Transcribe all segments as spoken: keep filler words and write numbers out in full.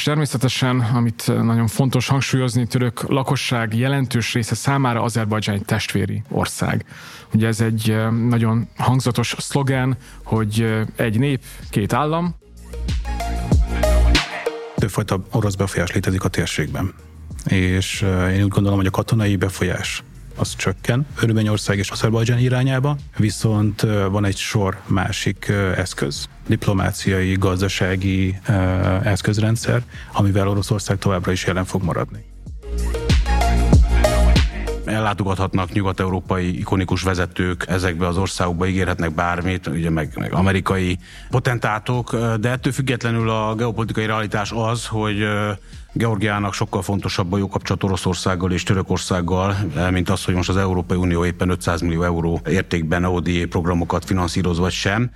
És természetesen, amit nagyon fontos hangsúlyozni, török lakosság jelentős része számára Azerbajdzsán egy testvéri ország. Ugye ez egy nagyon hangzatos szlogán, hogy egy nép, két állam. Többfajta orosz befolyás létezik a térségben. És én úgy gondolom, hogy a katonai befolyás az csökken Örményország és Azerbajdzsán irányába, viszont van egy sor másik eszköz, diplomáciai, gazdasági eszközrendszer, amivel Oroszország továbbra is jelen fog maradni. Ellátogathatnak nyugat-európai ikonikus vezetők, ezekbe az országokba ígérhetnek bármit, ugye meg, meg amerikai potentátok, de ettől függetlenül a geopolitikai realitás az, hogy Georgiának sokkal fontosabb a jó kapcsolat Oroszországgal és Törökországgal, mint az, hogy most az Európai Unió éppen ötszáz millió euró értékben o dé á programokat finanszíroz vagy sem.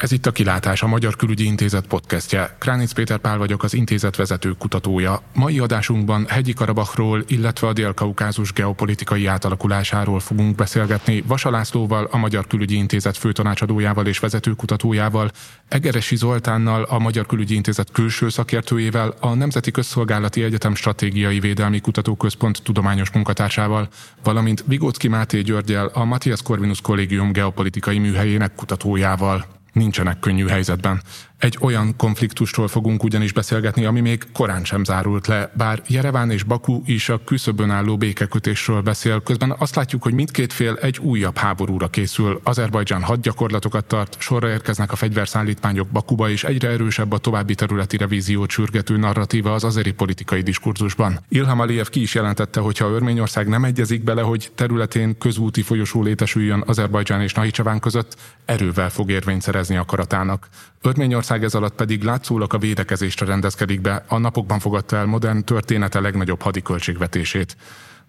Ez itt a Kilátás, a Magyar Külügyi Intézet podcastje. Kránitz Péter Pál vagyok, az intézet vezető kutatója. Mai adásunkban Hegyi-Karabahról, illetve a Dél-Kaukázus geopolitikai átalakulásáról fogunk beszélgetni Vasa Lászlóval, a Magyar Külügyi Intézet főtanácsadójával és vezető kutatójával, Egeresi Zoltánnal, a Magyar Külügyi Intézet külső szakértőjével, a Nemzeti Közszolgálati Egyetem Stratégiai Védelmi Kutatóközpont tudományos munkatársával, valamint Vigócki Máté Györgyel, a Mathias Corvinus Collegium geopolitikai műhelyének kutatójával. Nincsenek könnyű helyzetben. Egy olyan konfliktusról fogunk ugyanis beszélgetni, ami még korán sem zárult le, bár Jereván és Baku is a küszöbön álló békekötésről beszél, közben azt látjuk, hogy mindkét fél egy újabb háborúra készül. Azerbajdzsán hadgyakorlatokat tart, sorra érkeznek a fegyverszállítmányok Bakuba, és egyre erősebb a további területi revíziót sürgető narratíva az azeri politikai diskurzusban. Ilham Aliyev ki is jelentette, hogy ha Örményország nem egyezik bele, hogy területén közúti folyosó létesüljön Azerbajdzsán és Nahicsaván között, erővel fog érvényt szerezni akaratának. Örményország ez alatt pedig látszólag a védekezésre rendezkedik be, a napokban fogadta el modern története legnagyobb hadiköltségvetését.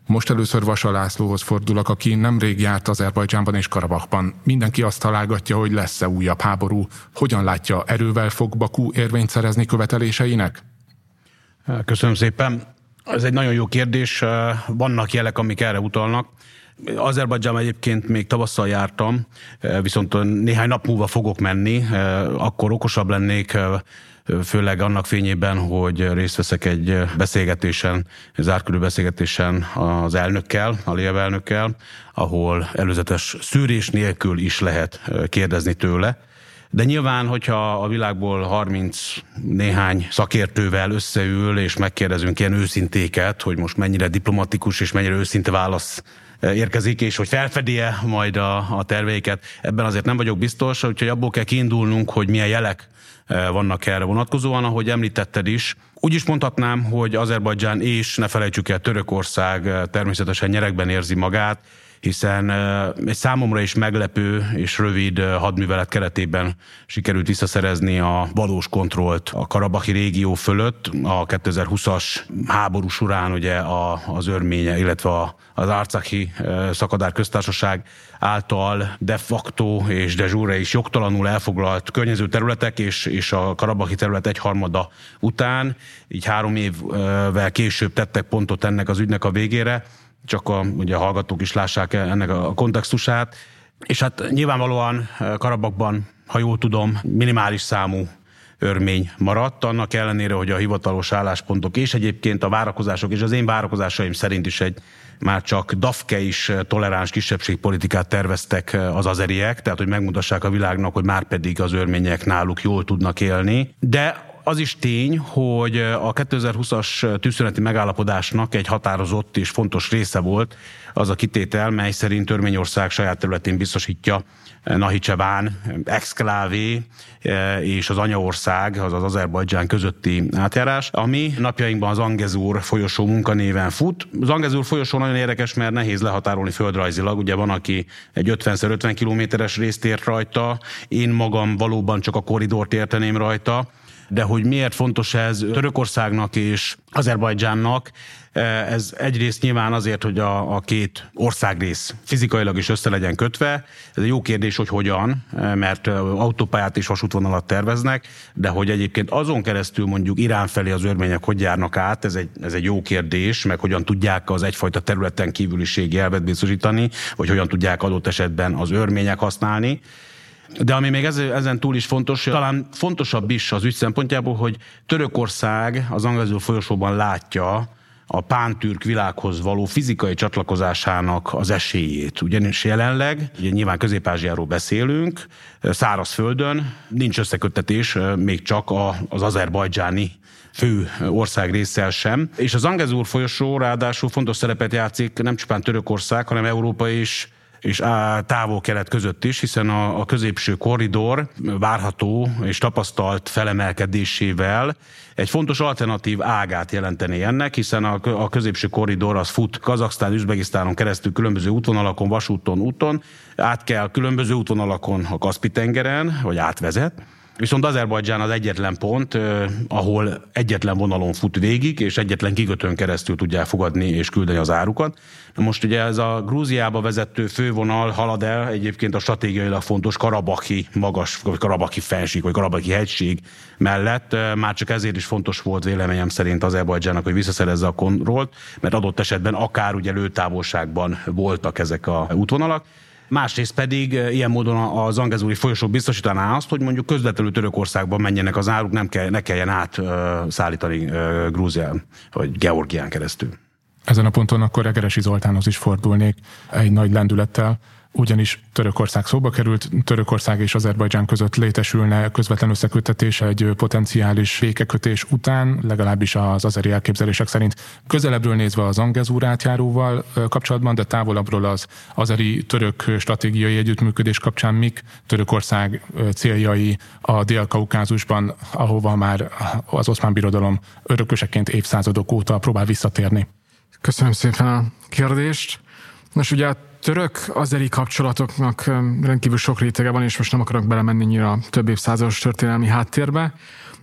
Most először Vasa Lászlóhoz fordulok, aki nemrég járt Azerbajdzsánban és Karabahban. Mindenki azt találgatja, hogy lesz-e újabb háború. Hogyan látja, erővel fog Baku érvényt szerezni követeléseinek? Köszönöm szépen. Ez egy nagyon jó kérdés. Vannak jelek, amik erre utalnak. Azerbajdzsán egyébként még tavasszal jártam, viszont néhány nap múlva fogok menni, akkor okosabb lennék, főleg annak fényében, hogy részt veszek egy beszélgetésen, zártkörű beszélgetésen az elnökkel, Aliyev elnökkel, ahol előzetes szűrés nélkül is lehet kérdezni tőle. De nyilván, hogyha a világból harminc néhány szakértővel összeül, és megkérdezünk ilyen őszintéket, hogy most mennyire diplomatikus és mennyire őszinte válasz érkezik, és hogy felfedi-e majd a, a terveiket. Ebben azért nem vagyok biztos, úgyhogy abból kell kiindulnunk, hogy milyen jelek vannak erre vonatkozóan, ahogy említetted is. Úgy is mondhatnám, hogy Azerbajdzsán és, ne felejtsük el, Törökország természetesen nyeregben érzi magát, hiszen egy számomra is meglepő és rövid hadművelet keretében sikerült visszaszerezni a valós kontrollt a karabahi régió fölött. A kétezer-húszas háború során ugye az örménye, illetve az Arcaki szakadár köztársaság által de facto és de jure is jogtalanul elfoglalt környező területek és, és a karabahi terület egyharmada után, így három évvel később tettek pontot ennek az ügynek a végére, csak a, ugye a hallgatók is lássák ennek a kontextusát, és hát nyilvánvalóan Karabahban, ha jól tudom, minimális számú örmény maradt, annak ellenére, hogy a hivatalos álláspontok és egyébként a várakozások, és az én várakozásaim szerint is egy már csak dafke is toleráns kisebbségpolitikát terveztek az azeriek, tehát hogy megmutassák a világnak, hogy már pedig az örmények náluk jól tudnak élni, de az is tény, hogy a kétezer-húszas tűzszüneti megállapodásnak egy határozott és fontos része volt az a kitétel, mely szerint Örményország saját területén biztosítja Nahicsaván exklávé és az anyaország, azaz Azerbajdzsán közötti átjárás, ami napjainkban az Angezúr folyosó munkanéven fut. Az Angezúr folyosó nagyon érdekes, mert nehéz lehatárolni földrajzilag. Ugye van, aki egy ötven-ötven kilométeres részt ért rajta, én magam valóban csak a korridort érteném rajta, de hogy miért fontos ez Törökországnak és Azerbajdzsánnak, ez egyrészt nyilván azért, hogy a, a két országrész fizikailag is össze legyen kötve. Ez egy jó kérdés, hogy hogyan, mert autópályát és vasútvonalat terveznek, de hogy egyébként azon keresztül mondjuk Irán felé az örmények hogy járnak át, ez egy, ez egy jó kérdés, meg hogyan tudják az egyfajta területen kívüliségi elvet biztosítani, vagy hogyan tudják adott esetben az örmények használni. De ami még ezen túl is fontos, talán fontosabb is az ügy szempontjából, hogy Törökország az Angezúr folyosóban látja a pántürk világhoz való fizikai csatlakozásának az esélyét. Ugyanis jelenleg, ugye nyilván Közép-Ázsiáról beszélünk, szárazföldön nincs összeköttetés még csak az azerbajdzsáni fő ország résszel sem. És az Angezúr folyosó ráadásul fontos szerepet játszik nem csupán Törökország, hanem Európa is, és távol-kelet között is, hiszen a, a középső korridor várható és tapasztalt felemelkedésével egy fontos alternatív ágát jelenteni ennek, hiszen a, a középső korridor az fut Kazahsztán, Üzbegisztánon keresztül különböző útvonalakon, vasúton, úton, át kell különböző útvonalakon a Kaszpi-tengeren, vagy átvezet. Viszont Azerbajdzsán az egyetlen pont, ahol egyetlen vonalon fut végig, és egyetlen kikötőn keresztül tudják fogadni és küldeni az árukat. Na most ugye ez a Grúziába vezető fővonal halad el egyébként a stratégiailag fontos Karabahi magas, vagy Karabahi fenség, vagy Karabahi hegység mellett. Már csak ezért is fontos volt véleményem szerint Azerbajdzsának, hogy visszaszerezze a kontrollt, mert adott esetben akár ugye lőtávolságban voltak ezek a útvonalak. Másrészt pedig ilyen módon az angezúri folyosó biztosítaná azt, hogy mondjuk közvetlenül Törökországban menjenek az áruk, nem kell, ne kelljen átszállítani Grúzián vagy Georgián keresztül. Ezen a ponton akkor Egeresi Zoltánhoz is fordulnék egy nagy lendülettel, ugyanis Törökország szóba került, Törökország és Azerbajdzsán között létesülne közvetlen összeköttetés egy potenciális békekötés után, legalábbis az azeri elképzelések szerint. Közelebbről nézve az Angezúr átjáróval kapcsolatban, de távolabbról az azeri-török stratégiai együttműködés kapcsán mik Törökország céljai a Dél-Kaukázusban, ahova már az Oszmán Birodalom örököseként évszázadok óta próbál visszatérni? Köszönöm szépen a kérdést. Nos, ugye a török-azeri kapcsolatoknak rendkívül sok rétege van, és most nem akarok belemenni nyira több évszázados történelmi háttérbe.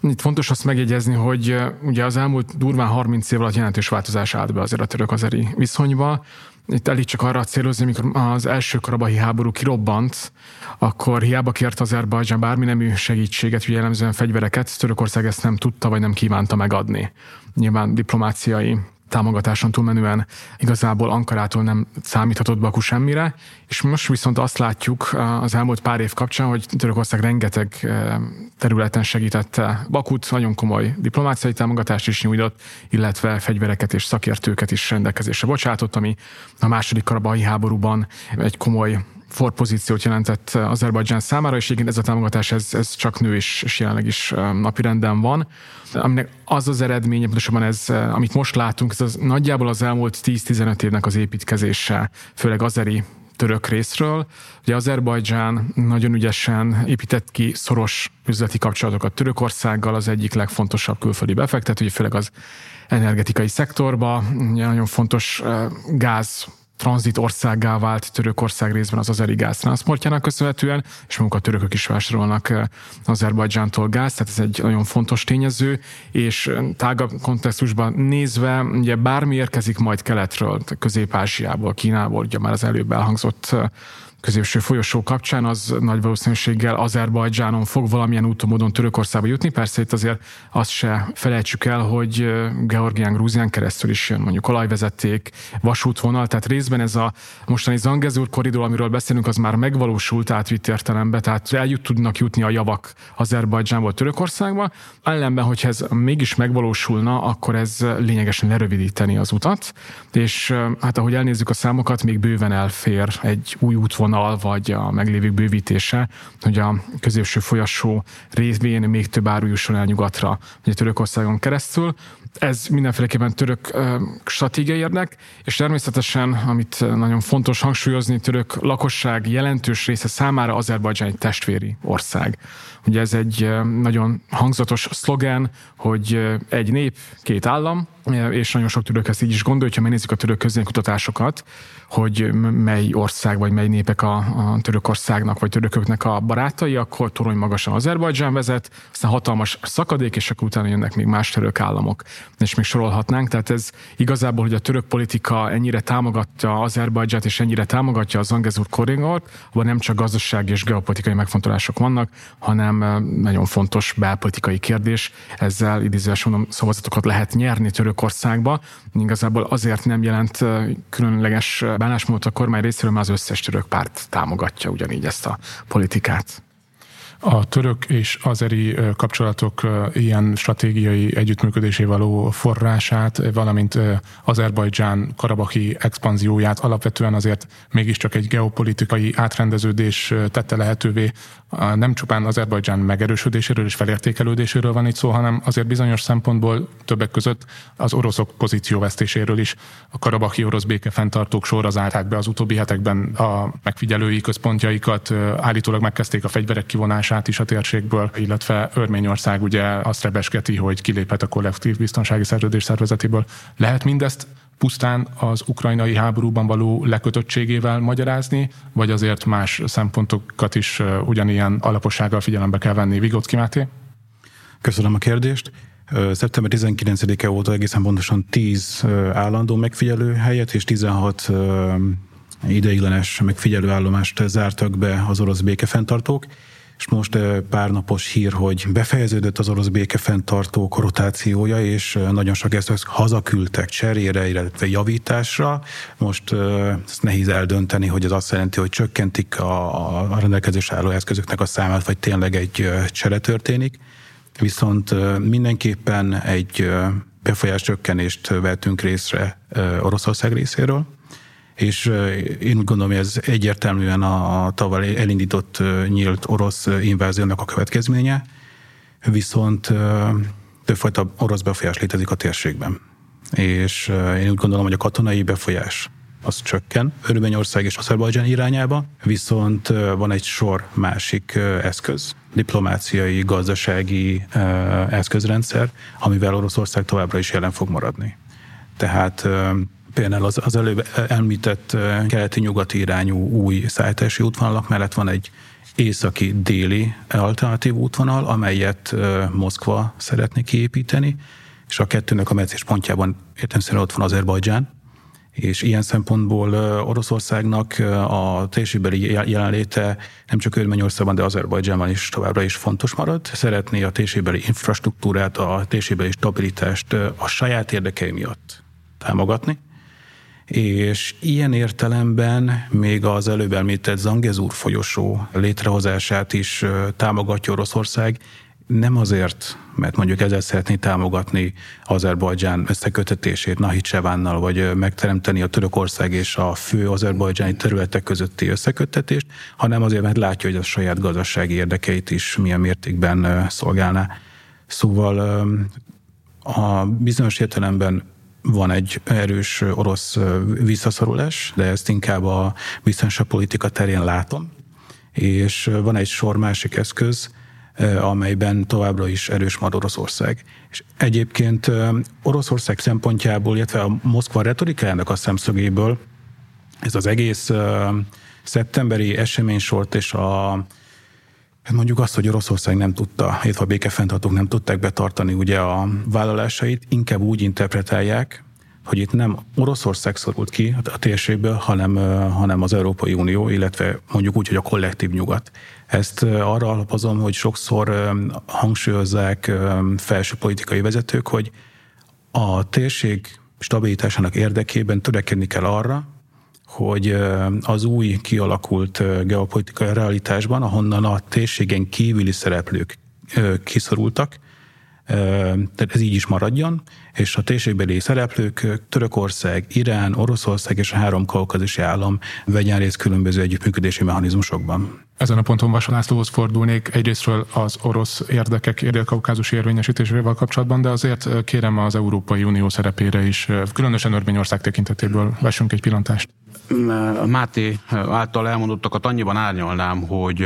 Itt fontos azt megjegyezni, hogy ugye az elmúlt durván harminc év alatt jelentős változás állt be azért a török-azeri viszonyba. Itt elég csak arra célozni, amikor az első karabahi háború kirobbant, akkor hiába kért Azerbajdzsán bármi nemű segítséget, ugye jellemzően fegyvereket, Törökország ezt nem tudta vagy nem kívánta megadni. Nyilván diplomáciai támogatáson túlmenően igazából Ankarától nem számíthatott Baku semmire, és most viszont azt látjuk az elmúlt pár év kapcsán, hogy Törökország rengeteg területen segítette Bakut, nagyon komoly diplomáciai támogatást is nyújtott, illetve fegyvereket és szakértőket is rendelkezésre bocsátott, ami a második karabahi háborúban egy komoly forpozíciót jelentett Azerbajdzsán számára, és egyébként ez a támogatás, ez, ez csak nő, és, és jelenleg is napirenden van. Aminek az az eredménye, pontosabban ez, amit most látunk, ez az, nagyjából az elmúlt tíz-tizenöt évnek az építkezése, főleg azeri török részről. Ugye Azerbajdzsán nagyon ügyesen épített ki szoros üzleti kapcsolatokat Törökországgal, az egyik legfontosabb külföldi befektető, főleg az energetikai szektorba, nagyon fontos gáz tranzit országgá vált Törökország részben az azeri gáz transzportjának köszönhetően, és maguk a törökök is vásárolnak Azerbajdzsántól gáz, tehát ez egy nagyon fontos tényező, és tágabb kontextusban nézve, ugye bármi érkezik majd keletről, Közép-Ázsiából, Kínából, ugye már az előbb elhangzott középső folyosó kapcsán, az nagy valószínűséggel Azerbajdzsánon fog valamilyen úton módon Törökországba jutni. Persze itt azért azt se felejtsük el, hogy Georgián, Grúzián keresztül is jön mondjuk olajvezeték, vasútvonal, tehát részben ez a mostani Zangezur korridor, amiről beszélünk, az már megvalósult átvitt értelembe, tehát eljut tudnak jutni a javak Azerbajdzsánból Törökországba. Ellenben, hogyha ez mégis megvalósulna, akkor ez lényegesen lerövidíteni az utat, és hát ahogy elnézzük a számokat, még bőven elfér egy új útvonal, vagy a meglévő bővítése, hogy a középső folyosó részvén még több áru jusson el nyugatra, ugye Törökországon keresztül. Ez mindenféleképpen török ö, stratégiai érdek, és természetesen, amit nagyon fontos hangsúlyozni, török lakosság jelentős része számára Azerbajdzsán egy testvéri ország. Ugye ez egy nagyon hangzatos szlogen, hogy egy nép, két állam, és nagyon sok török ezt így is gondolja, hogyha megnézzük a török közvéleménykutatásokat, hogy mely ország vagy mely népek a, a Törökországnak vagy törököknek a barátai, akkor torony magasan Azerbajdzsán vezet, aztán hatalmas szakadék, és akkor utána jönnek még más török államok. És még sorolhatnánk, tehát ez igazából, hogy a török politika ennyire támogatja Azerbajdzsát és ennyire támogatja a Zangezur korridort, abban nem csak gazdasági és geopolitikai megfontolások vannak, hanem nagyon fontos belpolitikai kérdés, ezzel idézőesen mondom, szavazatokat lehet nyerni Törökországba, igazából azért nem jelent különleges bánásmódot a kormány részéről, mert az összes török párt támogatja ugyanígy ezt a politikát. A török és azeri kapcsolatok ilyen stratégiai együttműködésé való forrását, valamint Azerbajdzsán karabahi expanzióját alapvetően azért mégiscsak egy geopolitikai átrendeződés tette lehetővé. Nem csupán Azerbajdzsán megerősödéséről és felértékelődéséről van itt szó, hanem azért bizonyos szempontból többek között az oroszok pozícióvesztéséről is. A karabahi orosz békefenntartók sorra zárták be az utóbbi hetekben a megfigyelői központjaikat, állítólag megkezdték a fegyverek kivonását is a térségből, illetve Örményország ugye azt rebesketi, hogy kiléphet a kollektív biztonsági szerződés szervezetéből. Lehet mindezt pusztán az ukrajnai háborúban való lekötöttségével magyarázni, vagy azért más szempontokat is ugyanilyen alapossággal figyelembe kell venni? Vigócki Máté? Köszönöm a kérdést. szeptember tizenkilencedike óta egészen pontosan tíz állandó megfigyelő helyet és tizenhat ideiglenes megfigyelő állomást zártak be az orosz békefenntartók. És most pár napos hír, hogy befejeződött az orosz békefenntartók rotációja, és nagyon sok eszközt hazaküldtek cserére, illetve javításra. Most ezt nehéz eldönteni, hogy ez azt jelenti, hogy csökkentik a rendelkezés álló eszközöknek a számát, vagy tényleg egy csere történik. Viszont mindenképpen egy befolyáscsökkenést vettünk részre Oroszország részéről. És én úgy gondolom, hogy ez egyértelműen a tavaly elindított nyílt orosz inváziónak a következménye, viszont többfajta orosz befolyás létezik a térségben. És én úgy gondolom, hogy a katonai befolyás az csökken Örményország és Azerbajdzsán irányába, viszont van egy sor másik eszköz, diplomáciai, gazdasági eszközrendszer, amivel Oroszország továbbra is jelen fog maradni. Tehát például az, az előbb említett keleti-nyugati irányú új szállítási útvonalak mellett van egy északi-déli alternatív útvonal, amelyet Moszkva szeretné kiépíteni, és a kettőnek a meccés pontjában értelemszerűen ott van Azerbajdzsán, és ilyen szempontból Oroszországnak a térségbeli jelenléte nem csak Örményországban, de Azerbajdzsánban is továbbra is fontos marad. Szeretné a térségbeli infrastruktúrát, a térségbeli stabilitást a saját érdekei miatt támogatni, és ilyen értelemben még az előbb említett Zangezur folyosó létrehozását is támogatja Oroszország, nem azért, mert mondjuk ezzel szeretné támogatni Azerbajdzsán összekötetését Nahicsavánnal, vagy megteremteni a Törökország és a fő azerbajdzsáni területek közötti összekötetést, hanem azért, mert látja, hogy a saját gazdasági érdekeit is milyen mértékben szolgálná. Szóval a bizonyos értelemben van egy erős orosz visszaszorulás, de ezt inkább a biztonságpolitika terén látom, és van egy sor másik eszköz, amelyben továbbra is erős marad Oroszország. És egyébként Oroszország szempontjából, illetve a Moszkva retorikájának a szemszögéből ez az egész szeptemberi eseménysort és a mondjuk azt, hogy Oroszország nem tudta, illetve a békefenntartók nem tudták betartani ugye a vállalásait, inkább úgy interpretálják, hogy itt nem Oroszország szorult ki a térségből, hanem, hanem az Európai Unió, illetve mondjuk úgy, hogy a kollektív nyugat. Ezt arra alapozom, hogy sokszor hangsúlyozzák felső politikai vezetők, hogy a térség stabilitásának érdekében törekedni kell arra, hogy az új kialakult geopolitikai realitásban, ahonnan a térségen kívüli szereplők kiszorultak, tehát ez így is maradjon, és a térségbeli szereplők, Törökország, Irán, Oroszország és a három kaukázusi állam vegyen részt különböző együttműködési mechanizmusokban. Ezen a ponton Vasa Lászlóhoz fordulnék egyrésztről az orosz érdekek dél-kaukázusi érvényesítésével kapcsolatban, de azért kérem az Európai Unió szerepére is, különösen Örményország tekintetéből vessünk egy pillantást. Máté által elmondottakat annyiban árnyalnám, hogy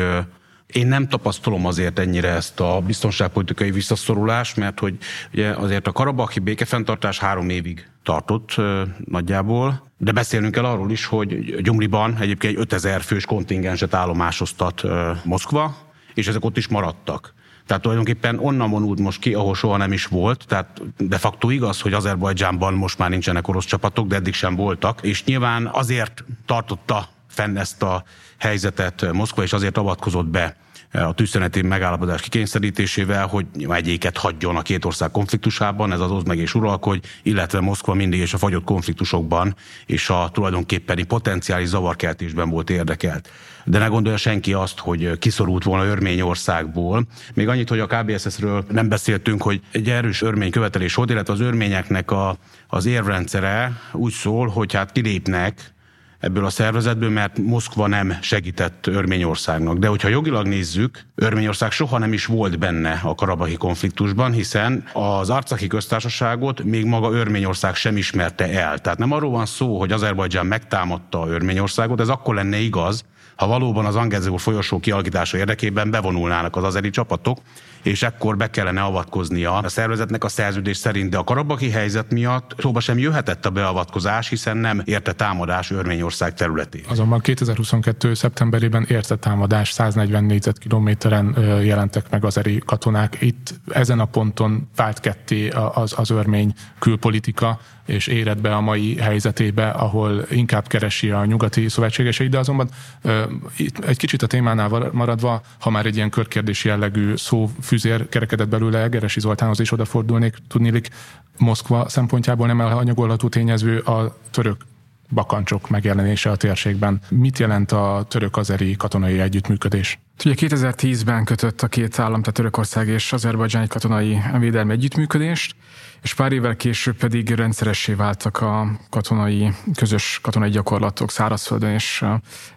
Én nem tapasztalom azért ennyire ezt a biztonságpolitikai visszaszorulást, mert hogy ugye azért a karabahi békefenntartás három évig tartott nagyjából, de beszélnünk kell arról is, hogy Gyumriban egyébként egy ötezer fős kontingenset állomásoztat Moszkva, és ezek ott is maradtak. Tehát tulajdonképpen onnan vonult most ki, ahol soha nem is volt. Tehát de facto igaz, hogy Azerbajdzsánban most már nincsenek orosz csapatok, de eddig sem voltak. És nyilván azért tartotta fenn ezt a helyzetet Moszkva, és azért avatkozott be a tűzszüneti megállapodás kikényszerítésével, hogy egyéket hagyjon a két ország konfliktusában, ez az oszd meg és uralkodj, illetve Moszkva mindig és a fagyott konfliktusokban és a tulajdonképpeni potenciális zavarkeltésben volt érdekelt. De ne gondolja senki azt, hogy kiszorult volna Örményországból. Még annyit, hogy a ká bé es es-ről nem beszéltünk, hogy egy erős örmény követelés volt, illetve az örményeknek a, az érvrendszere úgy szól, hogy hát kilépnek ebből a szervezetből, mert Moszkva nem segített Örményországnak. De hogyha jogilag nézzük, Örményország soha nem is volt benne a karabahi konfliktusban, hiszen az Arcaki köztársaságot még maga Örményország sem ismerte el. Tehát nem arról van szó, hogy Azerbajdzsán megtámadta Örményországot, ez akkor lenne igaz, ha valóban az Angezúr folyosó kialakítása érdekében bevonulnának az azeri csapatok, és ekkor be kellene avatkoznia a szervezetnek a szerződés szerint, de a karabahi helyzet miatt szóba sem jöhetett a beavatkozás, hiszen nem érte támadás Örményország területén. Azonban kétezer-huszonkettő. szeptemberében érte támadás, száznegyven négyzetkilométeren jelentek meg azeri katonák. Itt ezen a ponton vált ketté az, az örmény külpolitika, és érett be a mai helyzetébe, ahol inkább keresi a nyugati szövetségeseit, de azonban itt egy kicsit a témánál maradva, ha már egy ilyen körkérdés jellegű szó füzér kerekedett belőle, Egeresi Zoltánhoz is odafordulnék, tudniillik Moszkva szempontjából nem elhanyagolható tényező a török bakancsok megjelenése a térségben. Mit jelent a török-azeri katonai együttműködés? Ugye kétezer-tízben kötött a két állam, tehát Törökország és Azerbajdzsán katonai védelmi együttműködést, és pár évvel később pedig rendszeressé váltak a katonai, közös katonai gyakorlatok szárazföldön és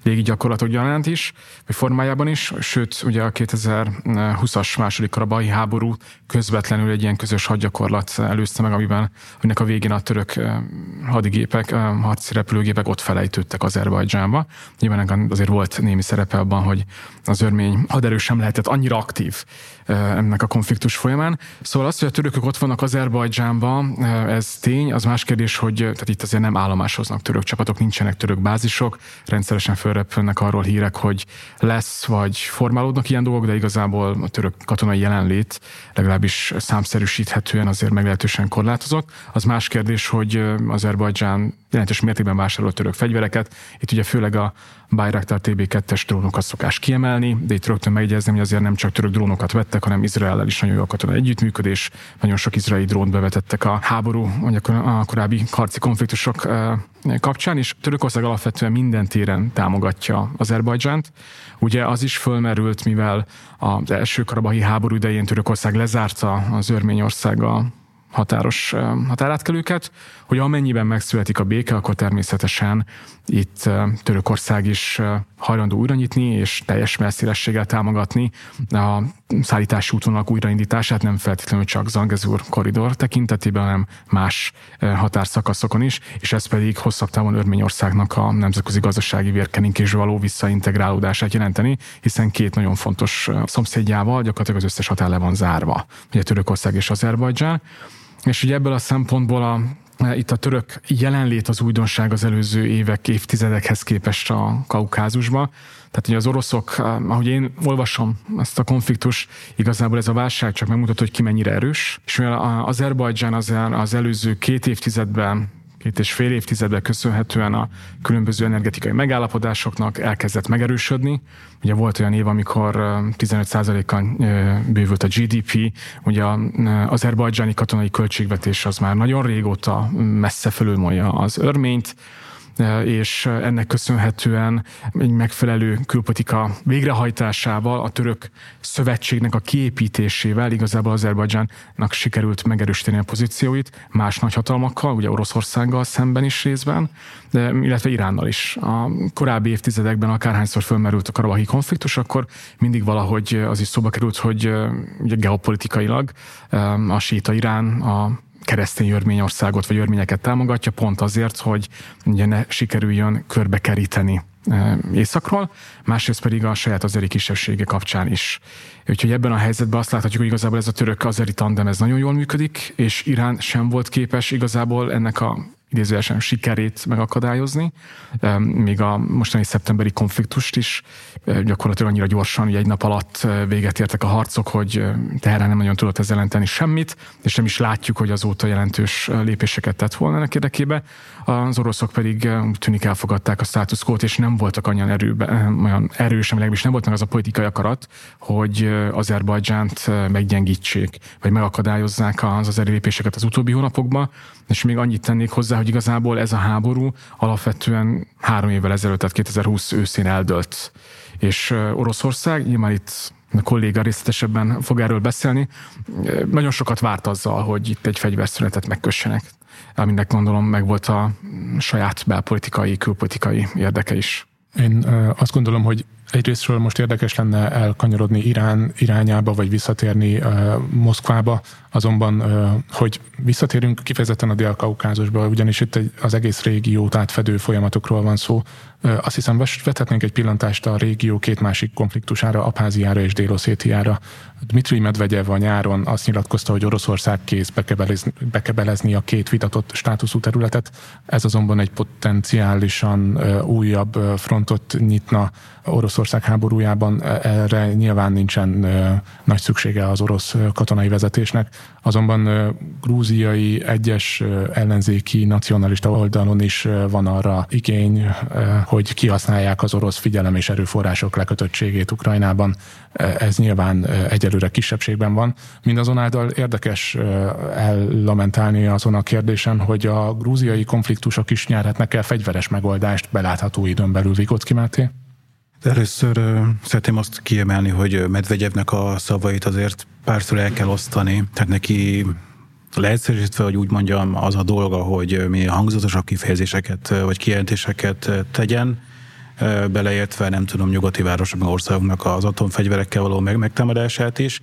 légi gyakorlatok gyanánt is, vagy formájában is, sőt ugye a kétezer-húszas második karabahi háború közvetlenül egy ilyen közös hadgyakorlat előzte meg, amiben ennek a végén a török hadigépek, harci repülőgépek ott felejtődtek Azerbajdzsánba. Nyilván azért volt némi szerepe abban, hogy az örmény haderő sem lehetett annyira aktív ennek a konfliktus folyamán. Szóval az, hogy a törökök ott vannak Azerbajdzsánban, ez tény, az más kérdés, hogy tehát itt azért nem állomásoznak török csapatok, nincsenek török bázisok, rendszeresen fölrepülnek arról hírek, hogy lesz vagy formálódnak ilyen dolgok, de igazából a török katonai jelenlét legalábbis számszerűsíthetően azért meglehetősen korlátozott. Az más kérdés, hogy Azerbajdzsán jelentős mértékben vásárolt török fegyvereket. Itt ugye főleg a Bayraktar té bé kettes drónokat szokás kiemelni, de itt rögtön megjegyezném, hogy azért nem csak török drónokat vettek, hanem Izraellel is nagyon jó a katonai együttműködés. Nagyon sok izraeli drónt bevetettek a háború, a korábbi harci konfliktusok kapcsán, és Törökország alapvetően minden téren támogatja Azerbajdzsánt. Ugye az is fölmerült, mivel az első karabahi háború idején Törökország lezárta az Örményországgal határos határátkelőket, hogy amennyiben megszületik a béke, akkor természetesen itt Törökország is hajlandó újranyitni és teljes messzélességgel támogatni a szállítási útvonalak újraindítását, nem feltétlenül csak Zangezur korridor tekintetében, hanem más határszakaszokon is, és ez pedig hosszabb távon Örményországnak a nemzetközi gazdasági vérkeringésbe való visszaintegrálódását jelenteni, hiszen két nagyon fontos szomszédjával gyakorlatilag az összes határ le van zárva, ugye Törökország és Azerbajdzsán. És ugye ebből a szempontból a, itt a török jelenlét az újdonság az előző évek, évtizedekhez képest a Kaukázusban. Tehát ugye az oroszok, ahogy én olvasom ezt a konfliktust, igazából ez a válság csak megmutat, hogy ki mennyire erős. És mivel Azerbajdzsán az, az előző két évtizedben, két és fél évtizedben köszönhetően a különböző energetikai megállapodásoknak elkezdett megerősödni. Ugye volt olyan év, amikor tizenöt százalékkal bővült a gé dé pé, ugye az azerbajdzsáni katonai költségvetés az már nagyon régóta messze fölülmúlja az örményt, és ennek köszönhetően egy megfelelő külpolitika végrehajtásával, a török szövetségnek a kiépítésével igazából Azerbajdzsánnak sikerült megerősíteni a pozícióit más nagyhatalmakkal, ugye Oroszországgal szemben is részben, de, illetve Iránnal is. A korábbi évtizedekben akárhányszor fölmerült a karabahi konfliktus, akkor mindig valahogy az is szóba került, hogy ugye geopolitikailag a síta Irán, a keresztény Örményországot vagy örményeket támogatja, pont azért, hogy ugye ne sikerüljön körbekeríteni északról, másrészt pedig a saját azeri kisebbsége kapcsán is. Úgyhogy ebben a helyzetben azt láthatjuk, hogy igazából ez a török-azeri tandem ez nagyon jól működik, és Irán sem volt képes igazából ennek a idézőjelesen sikerét megakadályozni, még a mostani szeptemberi konfliktust is gyakorlatilag annyira gyorsan, hogy egy nap alatt véget értek a harcok, hogy Teherán nem nagyon tudott ezzel ellen tenni semmit, és nem is látjuk, hogy azóta jelentős lépéseket tett volna ennek érdekében. Az oroszok pedig tűnik elfogadták a status quo-t, és nem voltak annyian erőben, olyan erős, amileg is nem volt meg az a politikai akarat, hogy Azerbajdzsánt meggyengítsék, vagy megakadályozzák az azeri lépéseket az utóbbi hónapokban, és még annyit tennék hozzá, hogy igazából ez a háború alapvetően három évvel ezelőtt, tehát kétezer-húsz őszén eldőlt. És Oroszország, nyilván itt a kolléga részletesebben fog erről beszélni, nagyon sokat várt azzal, hogy itt egy fegyverszünetet megkössenek. Aminek gondolom megvolt a saját belpolitikai, külpolitikai érdeke is. Én azt gondolom, hogy egyrésztről most érdekes lenne elkanyarodni Irán irányába, vagy visszatérni uh, Moszkvába, azonban, uh, hogy visszatérünk kifejezetten a Dél-Kaukázusba, ugyanis itt egy, az egész régiót átfedő folyamatokról van szó. Uh, azt hiszem, vethetnénk egy pillantást a régió két másik konfliktusára, Abháziára és Déloszétiára. Dmitri Medvegyev a nyáron azt nyilatkozta, hogy Oroszország kész bekebelezni, bekebelezni a két vitatott státuszú területet. Ez azonban egy potenciálisan uh, újabb uh, frontot nyitna Oroszország háborújában, erre nyilván nincsen nagy szüksége az orosz katonai vezetésnek, azonban grúziai egyes ellenzéki nacionalista oldalon is van arra igény, hogy kihasználják az orosz figyelem és erőforrások lekötöttségét Ukrajnában. Ez nyilván egyelőre kisebbségben van. Mindazonáltal érdekes ellamentálni azon a kérdésen, hogy a grúziai konfliktusok is nyerhetnek el fegyveres megoldást belátható időn belül. Vigócki Máté? Először szeretném azt kiemelni, hogy Medvegyevnek a szavait azért párszor el kell osztani. Tehát neki leegyszerűsítve, hogy úgy mondjam, az a dolga, hogy mi hangzatosabb kifejezéseket vagy kijelentéseket tegyen, beleértve nem tudom nyugati városoknak, országoknak az atomfegyverekkel való meg- megtámadását is.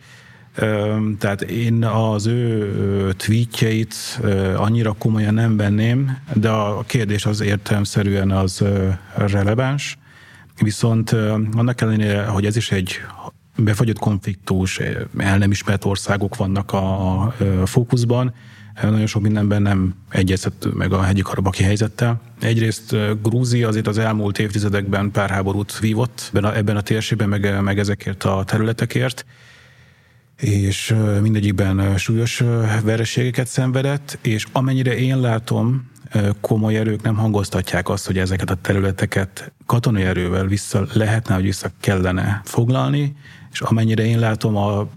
Tehát én az ő tweetjeit annyira komolyan nem venném, de a kérdés az értelemszerűen az releváns. Viszont annak ellenére, hogy ez is egy befagyott konfliktus, el nem ismert országok vannak a, a fókuszban, nagyon sok mindenben nem egyezett meg a hegyi-karabahi helyzettel. Egyrészt Grúzia azért az elmúlt évtizedekben pár háborút vívott ebben a térségben, meg, meg ezekért a területekért, és mindegyikben súlyos vereségeket szenvedett, és amennyire én látom, komoly erők nem hangoztatják azt, hogy ezeket a területeket katonai erővel vissza lehetne, hogy vissza kellene foglalni, és amennyire én látom, a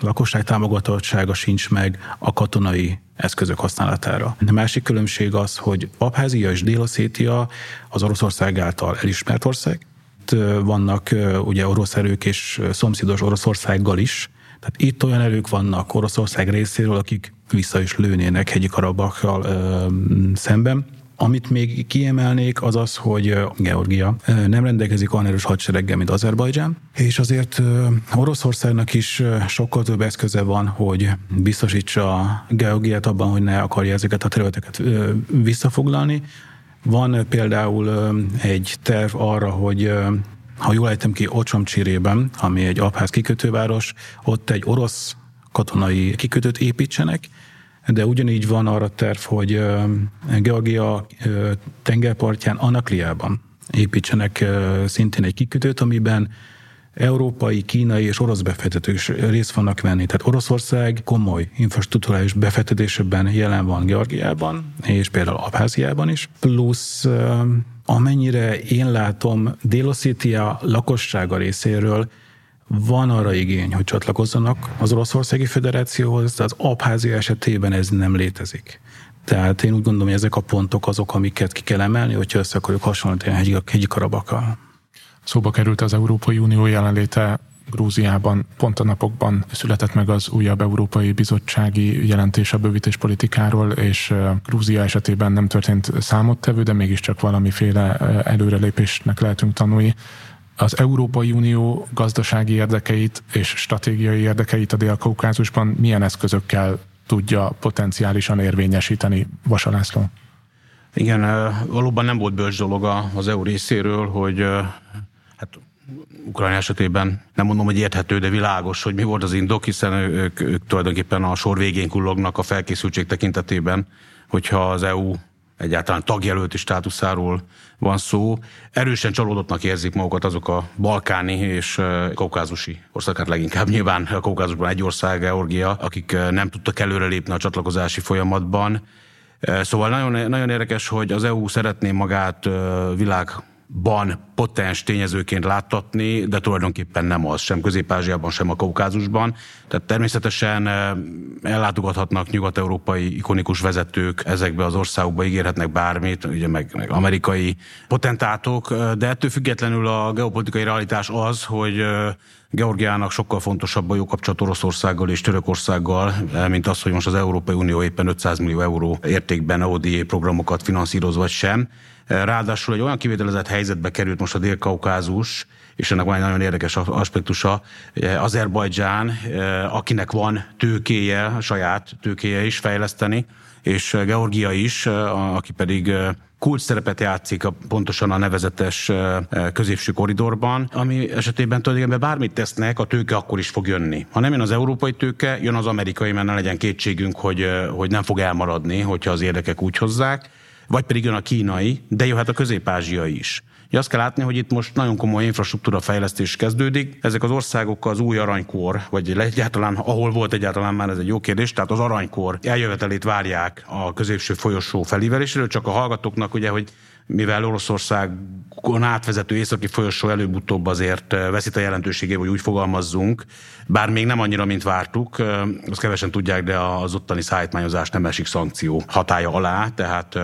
lakosság támogatottsága sincs meg a katonai eszközök használatára. A másik különbség az, hogy Abházia és Déloszétia az Oroszország által elismert ország. Itt vannak ugye orosz erők és szomszédos Oroszországgal is, tehát itt olyan erők vannak Oroszország részéről, akik vissza is lőnének Hegyi-Karabahral szemben. Amit még kiemelnék, az az, hogy Georgia nem rendelkezik olyan erős hadsereggel, mint Azerbajdzsán, és azért Oroszországnak is sokkal több eszköze van, hogy biztosítsa Georgiát abban, hogy ne akarja ezeket a területeket visszafoglalni. Van például egy terv arra, hogy ha jól ejtem ki, Ocsamcsirében, ami egy abház kikötőváros, ott egy orosz katonai kikötőt építsenek, de ugyanígy van arra terv, hogy Georgia tengerpartján, Anakliában építsenek szintén egy kikötőt, amiben európai, kínai és orosz befektetők is részt vannak venni. Tehát Oroszország komoly infrastruktúrális befektetésben jelen van Georgiában, és például Abháziában is, plusz amennyire én látom, Déloszétia lakossága részéről van arra igény, hogy csatlakozzanak az Oroszországi Föderációhoz, de az Abházia esetében ez nem létezik. Tehát én úgy gondolom, hogy ezek a pontok azok, amiket ki kell emelni, hogyha össze akarjuk hasonlítani a Hegyi-Karabakkal. Szóba került az Európai Unió jelenléte Grúziában. Pont a napokban született meg az újabb Európai Bizottsági jelentés a bővítéspolitikáról, és Grúzia esetében nem történt számottevő, de mégiscsak valamiféle előrelépésnek lehetünk tanulni. Az Európai Unió gazdasági érdekeit és stratégiai érdekeit a Dél-Kaukázusban milyen eszközökkel tudja potenciálisan érvényesíteni Vasa László? Igen, valóban nem volt bölcs dolog az é u részéről, hogy hát Ukrajna esetében nem mondom, hogy érthető, de világos, hogy mi volt az indok, hiszen ők, ők tulajdonképpen a sor végén kullognak a felkészültség tekintetében, hogyha az é u egyáltalán tagjelölti státuszáról van szó. Erősen csalódottnak érzik magukat azok a balkáni és kaukázusi országok, leginkább nyilván a Kaukázusban egy ország, Georgia, akik nem tudtak előrelépni a csatlakozási folyamatban. Szóval nagyon, nagyon érdekes, hogy az é u szeretné magát világban potens tényezőként láttatni, de tulajdonképpen nem az, sem Közép-Ázsiában, sem a Kaukázusban. Tehát természetesen ellátogathatnak nyugat-európai ikonikus vezetők, ezekbe az országokba ígérhetnek bármit, ugye meg, meg amerikai potentátok, de ettől függetlenül a geopolitikai realitás az, hogy Georgiának sokkal fontosabb a jó kapcsolat Oroszországgal és Törökországgal, mint az, hogy most az Európai Unió éppen ötszáz millió euró értékben o dé á programokat finanszíroz vagy sem. Ráadásul egy olyan kivételezett helyzetbe került most a Dél-Kaukázus, és ennek van egy nagyon érdekes aspektusa, Azerbajdzsán, akinek van tőkéje, saját tőkéje is fejleszteni, és Georgia is, aki pedig kulcs szerepet játszik a, pontosan a nevezetes középső koridorban, ami esetében tulajdonképpen bármit tesznek, a tőke akkor is fog jönni. Ha nem jön az európai tőke, jön az amerikai, mert ne legyen kétségünk, hogy, hogy nem fog elmaradni, hogyha az érdekek úgy hozzák, vagy pedig jön a kínai, de jöhet a közép-ázsiai is. Ugye azt kell látni, hogy itt most nagyon komoly infrastruktúrafejlesztés kezdődik. Ezek az országok az új aranykor, vagy egyáltalán, ahol volt egyáltalán már, ez egy jó kérdés, tehát az aranykor eljövetelét várják a középső folyosó felíveléséről, csak a hallgatóknak ugye, hogy mivel Oroszországon átvezető északi folyosó előbb-utóbb azért veszít a jelentőségébe, hogy úgy fogalmazzunk, bár még nem annyira, mint vártuk, azt kevesen tudják, de az ottani szállítmányozás nem esik szankció hatálya alá, tehát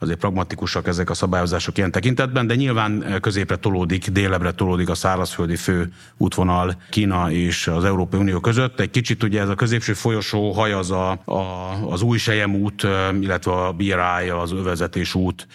azért pragmatikusak ezek a szabályozások ilyen tekintetben, de nyilván középre tolódik, délebre tolódik a szárazföldi fő útvonal Kína és az Európai Unió között. Egy kicsit ugye ez a középső folyosó haj az, a, a, az új Selyem út, illetve a bé er i, az övezetés út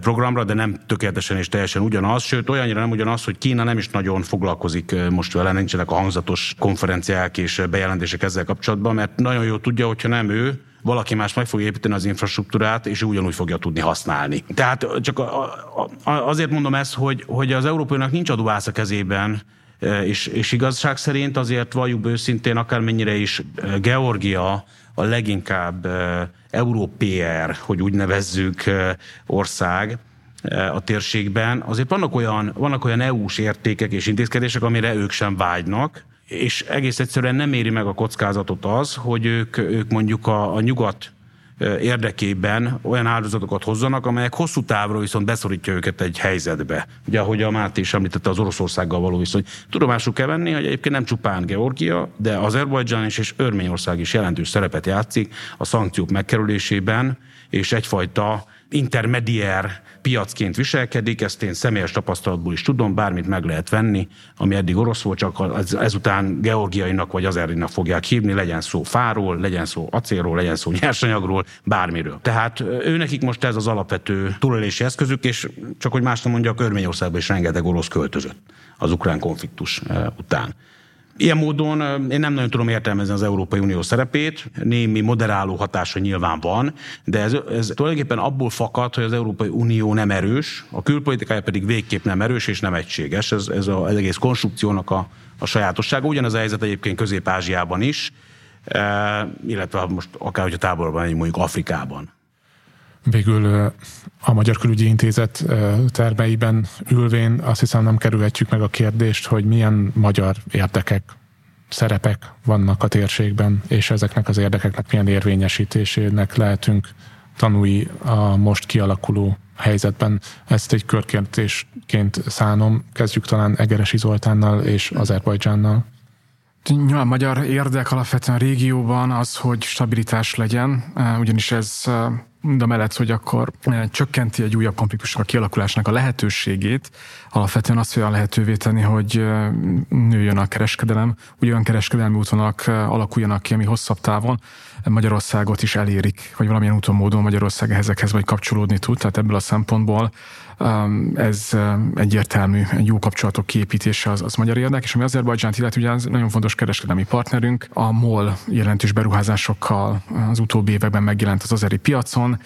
programra, de nem tökéletesen és teljesen ugyanaz, sőt olyannyira nem ugyanaz, hogy Kína nem is nagyon foglalkozik most vele, nincsenek a hangzatos konferenciák és bejelentések ezzel kapcsolatban, mert nagyon jól tudja, hogyha nem ő, valaki más meg fogja építeni az infrastruktúrát, és ugyanúgy fogja tudni használni. Tehát csak azért mondom ezt, hogy, hogy az európainak nincs adóász a kezében, és, és igazság szerint azért valljuk őszintén, akármennyire is Georgia a leginkább európér, hogy úgy nevezzük, ország a térségben, azért vannak olyan, vannak olyan é u-s értékek és intézkedések, amire ők sem vágynak, és egész egyszerűen nem éri meg a kockázatot az, hogy ők, ők mondjuk a, a nyugat érdekében olyan áldozatokat hozzanak, amelyek hosszú távra viszont beszorítja őket egy helyzetbe. Ugye, ahogy a Máté is említette, az Oroszországgal való viszony. Tudomásul kell venni, hogy egyébként nem csupán Georgia, de Azerbajdzsán is és Örményország is jelentős szerepet játszik a szankciók megkerülésében, és egyfajta intermediár piacként viselkedik, ezt én személyes tapasztalatból is tudom, bármit meg lehet venni, ami eddig orosz volt, csak ezután georgiainak vagy azerinak fogják hívni, legyen szó fáról, legyen szó acélról, legyen szó nyersanyagról, bármiről. Tehát őnekik most ez az alapvető túlélési eszközük, és csak hogy más nem mondjak, Örményországban is rengeteg orosz költözött az ukrán konfliktus után. Ilyen módon én nem nagyon tudom értelmezni az Európai Unió szerepét, némi moderáló hatása nyilván van, de ez, ez tulajdonképpen abból fakad, hogy az Európai Unió nem erős, a külpolitikája pedig végképp nem erős és nem egységes, ez, ez a, az egész konstrukciónak a, a sajátossága. Ugyanez a helyzet egyébként Közép-Ázsiában is, illetve most akár, hogyha távolban, mondjuk Afrikában. Végül a Magyar Külügyi Intézet termeiben ülvén azt hiszem nem kerülhetjük meg a kérdést, hogy milyen magyar érdekek, szerepek vannak a térségben, és ezeknek az érdekeknek milyen érvényesítésének lehetünk tanúi a most kialakuló helyzetben. Ezt egy körkérdésként szánom. Kezdjük talán Egeresi Zoltánnal és Azerbajdzsánnal. Nyilván magyar érdek alapvetően régióban az, hogy stabilitás legyen, ugyanis ez de mellett, hogy akkor csökkenti egy újabb konfliktusok a kialakulásnak a lehetőségét, alapvetően azt fogja lehetővé tenni, hogy nőjön a kereskedelem, úgy olyan kereskedelmi útvonalak alakuljanak ki, ami hosszabb távon Magyarországot is elérik, vagy valamilyen úton módon Magyarország ezekhez vagy kapcsolódni tud, tehát ebből a szempontból ez egyértelmű, egy jó kapcsolatok kiépítése az, az magyar érdek, és ami Azerbajdzsánt illeti, ugye az nagyon fontos kereskedelmi partnerünk, a MOL jelentős beruházásokkal az utóbbi években megjelent az azeri piacon,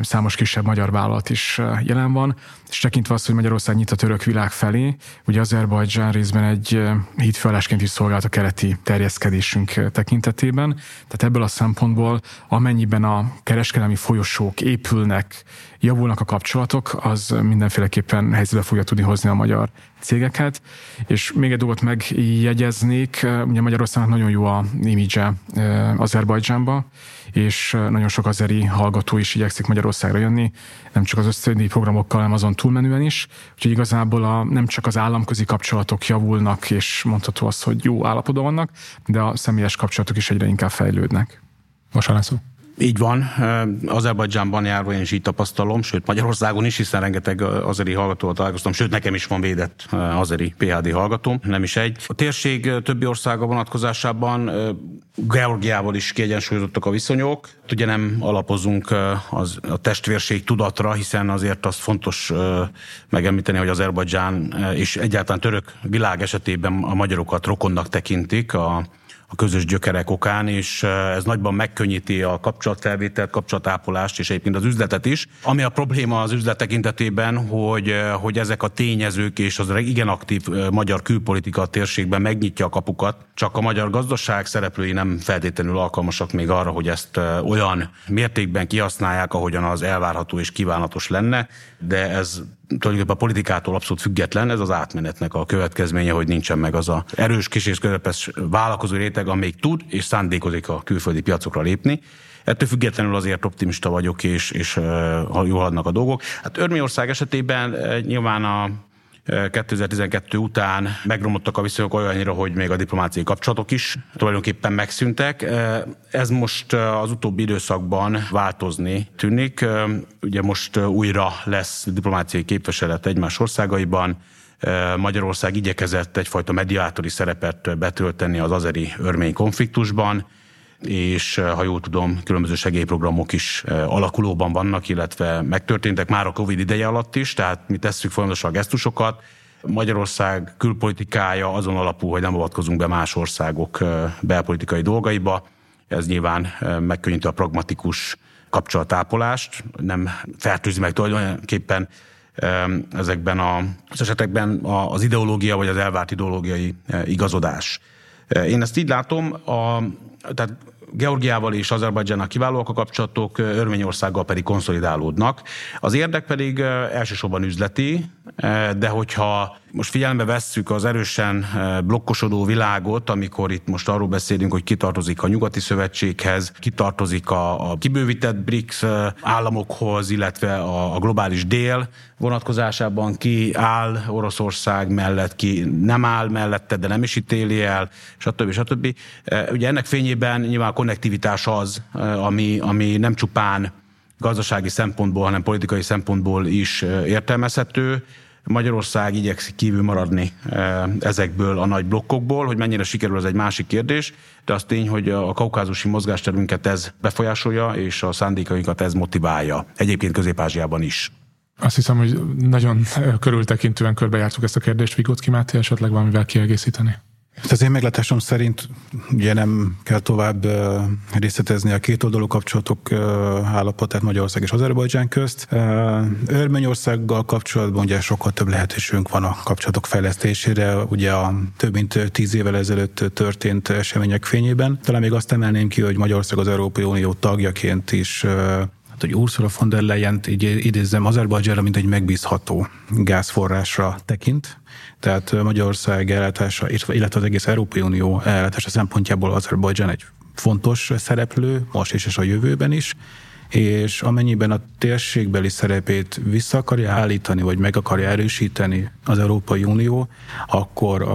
számos kisebb magyar vállalat is jelen van, és tekintve azt, hogy Magyarország nyit a török világ felé, ugye Azerbajdzsán részben egy hídfőállásként is szolgált a keleti terjeszkedésünk tekintetében, tehát ebből a szempontból amennyiben a kereskedelmi folyosók épülnek, javulnak a kapcsolatok, az mindenféleképpen helyzetbe fogja tudni hozni a magyar cégeket, és még egy dolgot megjegyeznék, ugye Magyarországnak nagyon jó a imidzse Azerbajdzsánba, és nagyon sok azeri hallgató is igyekszik Magyarországra jönni, nem csak az ösztöndíj programokkal, hanem azon túlmenően is, úgyhogy igazából a, nem csak az államközi kapcsolatok javulnak, és mondható az, hogy jó állapodó vannak, de a személyes kapcsolatok is egyre inkább fejlődnek. Vasa László. Így van, Azerbajdzsánban járva én is így tapasztalom, sőt Magyarországon is, hiszen rengeteg azeri hallgatóval találkoztam, sőt nekem is van védett azeri pé há dé hallgatóm, nem is egy. A térség többi országa vonatkozásában Georgiával is kiegyensúlyozottak a viszonyok. Ugye nem alapozunk az, a testvérség tudatra, hiszen azért azt fontos megemlíteni, hogy Azerbajdzsán és egyáltalán török világ esetében a magyarokat rokonnak tekintik a a közös gyökerek okán, és ez nagyban megkönnyíti a kapcsolatfelvételt, kapcsolatápolást, és egyébként az üzletet is. Ami a probléma az üzlet tekintetében, hogy, hogy ezek a tényezők és az igen aktív magyar külpolitika a térségben megnyitja a kapukat, csak a magyar gazdaság szereplői nem feltétlenül alkalmasak még arra, hogy ezt olyan mértékben kihasználják, ahogyan az elvárható és kívánatos lenne, de ez tulajdonképpen a politikától abszolút független, ez az átmenetnek a következménye, hogy nincsen meg az a erős kis és közepes vállalkozó réteg, amelyik tud és szándékozik a külföldi piacokra lépni. Ettől függetlenül azért optimista vagyok, és, és jól haladnak a dolgok. Hát Örményország esetében nyilván a kétezer-tizenkettő után megromlottak a viszonyok olyannyira, hogy még a diplomáciai kapcsolatok is tulajdonképpen megszűntek. Ez most az utóbbi időszakban változni tűnik. Ugye most újra lesz diplomáciai képviselet egymás országaiban. Magyarország igyekezett egyfajta mediátori szerepet betölteni az azeri-örmény konfliktusban, és ha jól tudom, különböző segélyprogramok is alakulóban vannak, illetve megtörténtek már a Covid ideje alatt is, tehát mi tesszük folyamatosan a gesztusokat. Magyarország külpolitikája azon alapul, hogy nem avatkozunk be más országok belpolitikai dolgaiba. Ez nyilván megkönnyíti a pragmatikus kapcsolatápolást, nem fertőzi meg tulajdonképpen ezekben az esetekben az ideológia vagy az elvárt ideológiai igazodás. Én ezt így látom, a tehát Georgiával és Azerbajdzsánnal kiválóak a kapcsolatok, Örményországgal pedig konszolidálódnak. Az érdek pedig elsősorban üzleti, de hogyha most figyelembe vesszük az erősen blokkosodó világot, amikor itt most arról beszélünk, hogy kitartozik a nyugati szövetséghez, kitartozik a, a kibővített BRICS államokhoz, illetve a, a globális dél vonatkozásában ki áll Oroszország mellett, ki nem áll mellette, de nem is ítéli el, stb. stb. Ugye ennek fényében nyilván a konnektivitás az, ami, ami nem csupán gazdasági szempontból, hanem politikai szempontból is értelmezhető. Magyarország igyekszik kívül maradni ezekből a nagy blokkokból, hogy mennyire sikerül, ez egy másik kérdés, de az tény, hogy a kaukázusi mozgásterünket ez befolyásolja, és a szándékainkat ez motiválja. Egyébként Közép-Ázsiában is. Azt hiszem, hogy nagyon körültekintően körbejártuk ezt a kérdést. Vigócki Máté, esetleg valamivel kiegészíteni? Az én meglátásom szerint ugye nem kell tovább részletezni a kétoldalú kapcsolatok állapotát Magyarország és Azerbajdzsán közt. Örményországgal kapcsolatban ugye sokkal több lehetőségünk van a kapcsolatok fejlesztésére, ugye a több mint tíz évvel ezelőtt történt események fényében. Talán még azt emelném ki, hogy Magyarország az Európai Unió tagjaként is, hogy Ursula von der Leyen, idézzem, Azerbajdzsánra, mint egy megbízható gázforrásra tekint. Tehát Magyarország ellátása, illetve az egész Európai Unió ellátása szempontjából Azerbajdzsán egy fontos szereplő, most is és a jövőben is, és amennyiben a térségbeli szerepét vissza akarja állítani, vagy meg akarja erősíteni az Európai Unió, akkor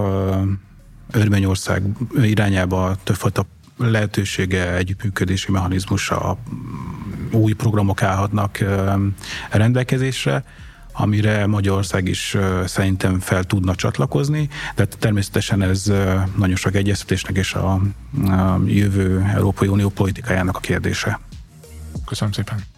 Örményország irányába többfajta lehetősége együttműködési mechanizmusa új programok állhatnak rendelkezésre, amire Magyarország is szerintem fel tudna csatlakozni, de természetesen ez nagyon sok egyeztetésnek és a jövő Európai Unió politikájának a kérdése. Köszönöm szépen!